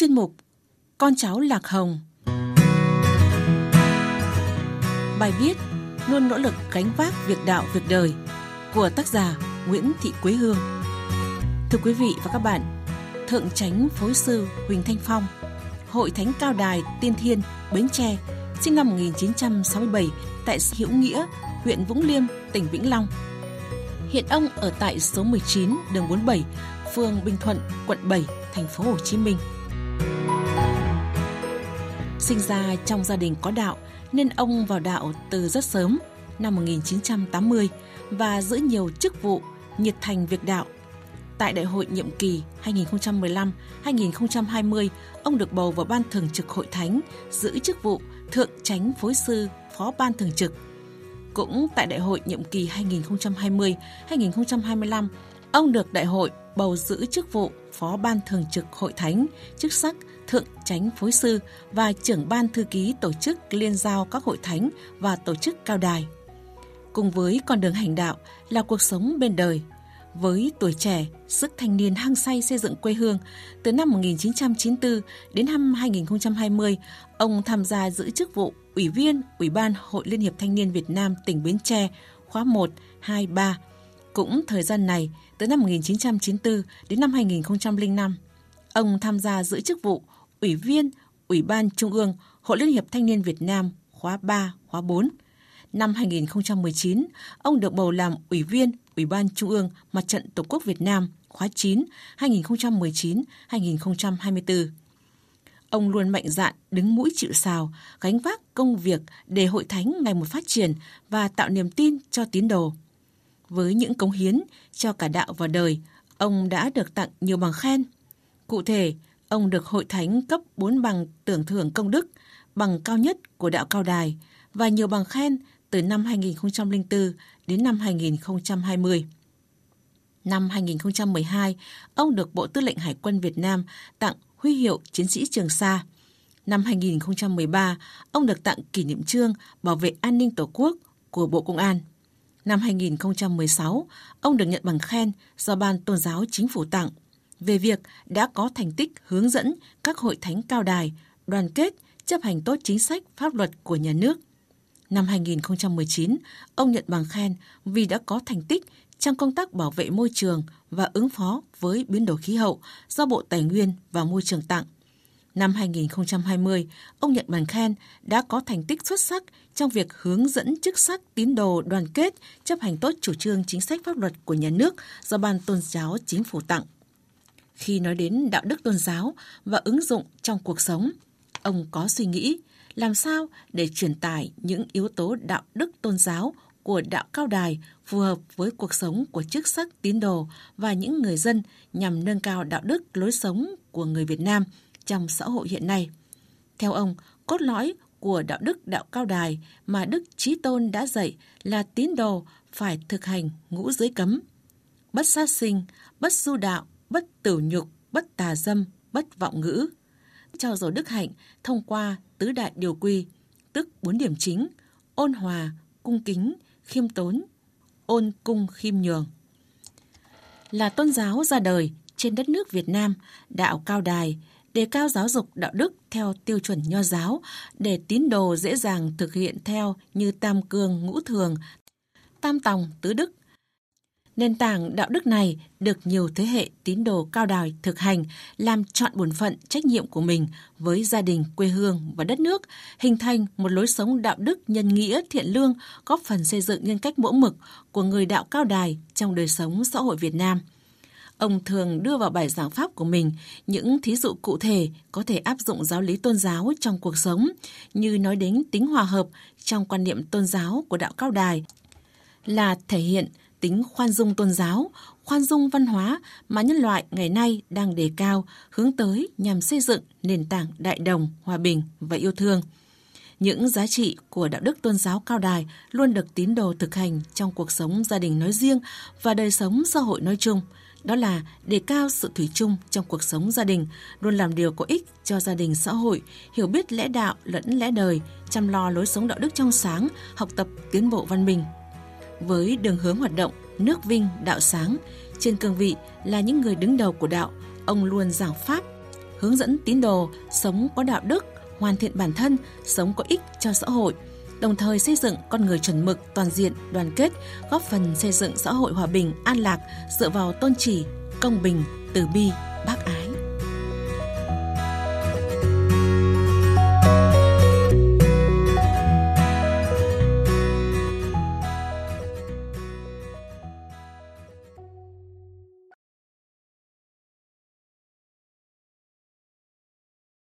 chuyên mục Con cháu Lạc Hồng. Bài viết Luôn nỗ lực gánh vác việc đạo việc đời của tác giả Nguyễn Thị Quế Hương. Thưa quý vị và các bạn, Thượng Chánh Phối Sư Huỳnh Thanh Phong, Hội Thánh Cao Đài Tiên Thiên, Bến Tre, sinh năm 1967 tại Hữu Nghĩa, huyện Vũng Liêm, tỉnh Vĩnh Long. Hiện ông ở tại số 19 đường 47, phường Bình Thuận, quận 7, thành phố Hồ Chí Minh. Sinh ra trong gia đình có đạo nên ông vào đạo từ rất sớm, năm 1980, và giữ nhiều chức vụ, nhiệt thành việc đạo. Tại đại hội nhiệm kỳ 2015-2020, ông được bầu vào Ban Thường trực Hội Thánh, giữ chức vụ Thượng Chánh Phối Sư, Phó Ban Thường trực. Cũng tại đại hội nhiệm kỳ 2020-2025, ông được đại hội bầu giữ chức vụ Phó Ban Thường trực Hội Thánh, chức sắc Thượng Chánh Phối Sư và trưởng ban thư ký tổ chức liên giao các hội thánh và tổ chức cao đài. Cùng với con đường hành đạo là cuộc sống bên đời. Với tuổi trẻ, sức thanh niên hăng say xây dựng quê hương, từ năm 1994 đến năm 2020, ông tham gia giữ chức vụ Ủy viên Ủy ban Hội Liên hiệp Thanh niên Việt Nam tỉnh Bến Tre, khóa 1, 2, 3. Cũng thời gian này, từ năm 1994 đến năm 2005, ông tham gia giữ chức vụ Ủy viên Ủy ban Trung ương Hội Liên hiệp Thanh niên Việt Nam, khóa 3, khóa 4. Năm 2019, ông được bầu làm Ủy viên Ủy ban Trung ương Mặt trận Tổ quốc Việt Nam, khóa 9, 2019-2024. Ông luôn mạnh dạn đứng mũi chịu sào, gánh vác công việc để Hội Thánh ngày một phát triển và tạo niềm tin cho tín đồ. Với những cống hiến cho cả đạo và đời, ông đã được tặng nhiều bằng khen. Cụ thể, ông được Hội Thánh cấp 4 bằng tưởng thưởng công đức, bằng cao nhất của đạo cao đài và nhiều bằng khen từ năm 2004 đến năm 2020. Năm 2012, ông được Bộ Tư lệnh Hải quân Việt Nam tặng huy hiệu Chiến sĩ Trường Sa. Năm 2013, ông được tặng kỷ niệm chương Bảo vệ an ninh Tổ quốc của Bộ Công an. Năm 2016, ông được nhận bằng khen do Ban Tôn giáo Chính phủ tặng về việc đã có thành tích hướng dẫn các hội thánh cao đài đoàn kết chấp hành tốt chính sách pháp luật của nhà nước. Năm 2019, ông nhận bằng khen vì đã có thành tích trong công tác bảo vệ môi trường và ứng phó với biến đổi khí hậu do Bộ Tài nguyên và Môi trường tặng. Năm 2020, ông nhận bằng khen đã có thành tích xuất sắc trong việc hướng dẫn chức sắc tín đồ đoàn kết chấp hành tốt chủ trương chính sách pháp luật của nhà nước do Ban Tôn giáo Chính phủ tặng. Khi nói đến đạo đức tôn giáo và ứng dụng trong cuộc sống, ông có suy nghĩ làm sao để truyền tải những yếu tố đạo đức tôn giáo của đạo cao đài phù hợp với cuộc sống của chức sắc tín đồ và những người dân nhằm nâng cao đạo đức lối sống của người Việt Nam trong xã hội hiện nay. Theo ông, cốt lõi của đạo đức đạo cao đài mà Đức Chí Tôn đã dạy là tín đồ phải thực hành ngũ giới cấm: bất sát sinh, bất du đạo, bất tửu nhục, bất tà dâm, bất vọng ngữ. Trao dồi đức hạnh thông qua tứ đại điều quy, tức 4 điểm chính: ôn hòa, cung kính, khiêm tốn, ôn cung khiêm nhường. Là tôn giáo ra đời trên đất nước Việt Nam, đạo cao đài đề cao giáo dục đạo đức theo tiêu chuẩn Nho giáo để tín đồ dễ dàng thực hiện theo như tam cương ngũ thường, tam tòng tứ đức. Nền tảng đạo đức này được nhiều thế hệ tín đồ cao đài thực hành, làm trọn bổn phận trách nhiệm của mình với gia đình, quê hương và đất nước, hình thành một lối sống đạo đức nhân nghĩa thiện lương, góp phần xây dựng nhân cách mẫu mực của người đạo cao đài trong đời sống xã hội Việt Nam. Ông thường đưa vào bài giảng pháp của mình những thí dụ cụ thể có thể áp dụng giáo lý tôn giáo trong cuộc sống, như nói đến tính hòa hợp trong quan niệm tôn giáo của đạo cao đài là thể hiện tính khoan dung tôn giáo, khoan dung văn hóa mà nhân loại ngày nay đang đề cao, hướng tới nhằm xây dựng nền tảng đại đồng, hòa bình và yêu thương. Những giá trị của đạo đức tôn giáo cao đài luôn được tín đồ thực hành trong cuộc sống gia đình nói riêng và đời sống xã hội nói chung. Đó là đề cao sự thủy chung trong cuộc sống gia đình, luôn làm điều có ích cho gia đình xã hội, hiểu biết lẽ đạo lẫn lẽ đời, chăm lo lối sống đạo đức trong sáng, học tập tiến bộ văn minh. Với đường hướng hoạt động nước Vinh đạo sáng, trên cương vị là những người đứng đầu của đạo, ông luôn giảng pháp, hướng dẫn tín đồ sống có đạo đức, hoàn thiện bản thân, sống có ích cho xã hội, đồng thời xây dựng con người chuẩn mực, toàn diện, đoàn kết, góp phần xây dựng xã hội hòa bình, an lạc, dựa vào tôn chỉ công bình, từ bi, bác ái.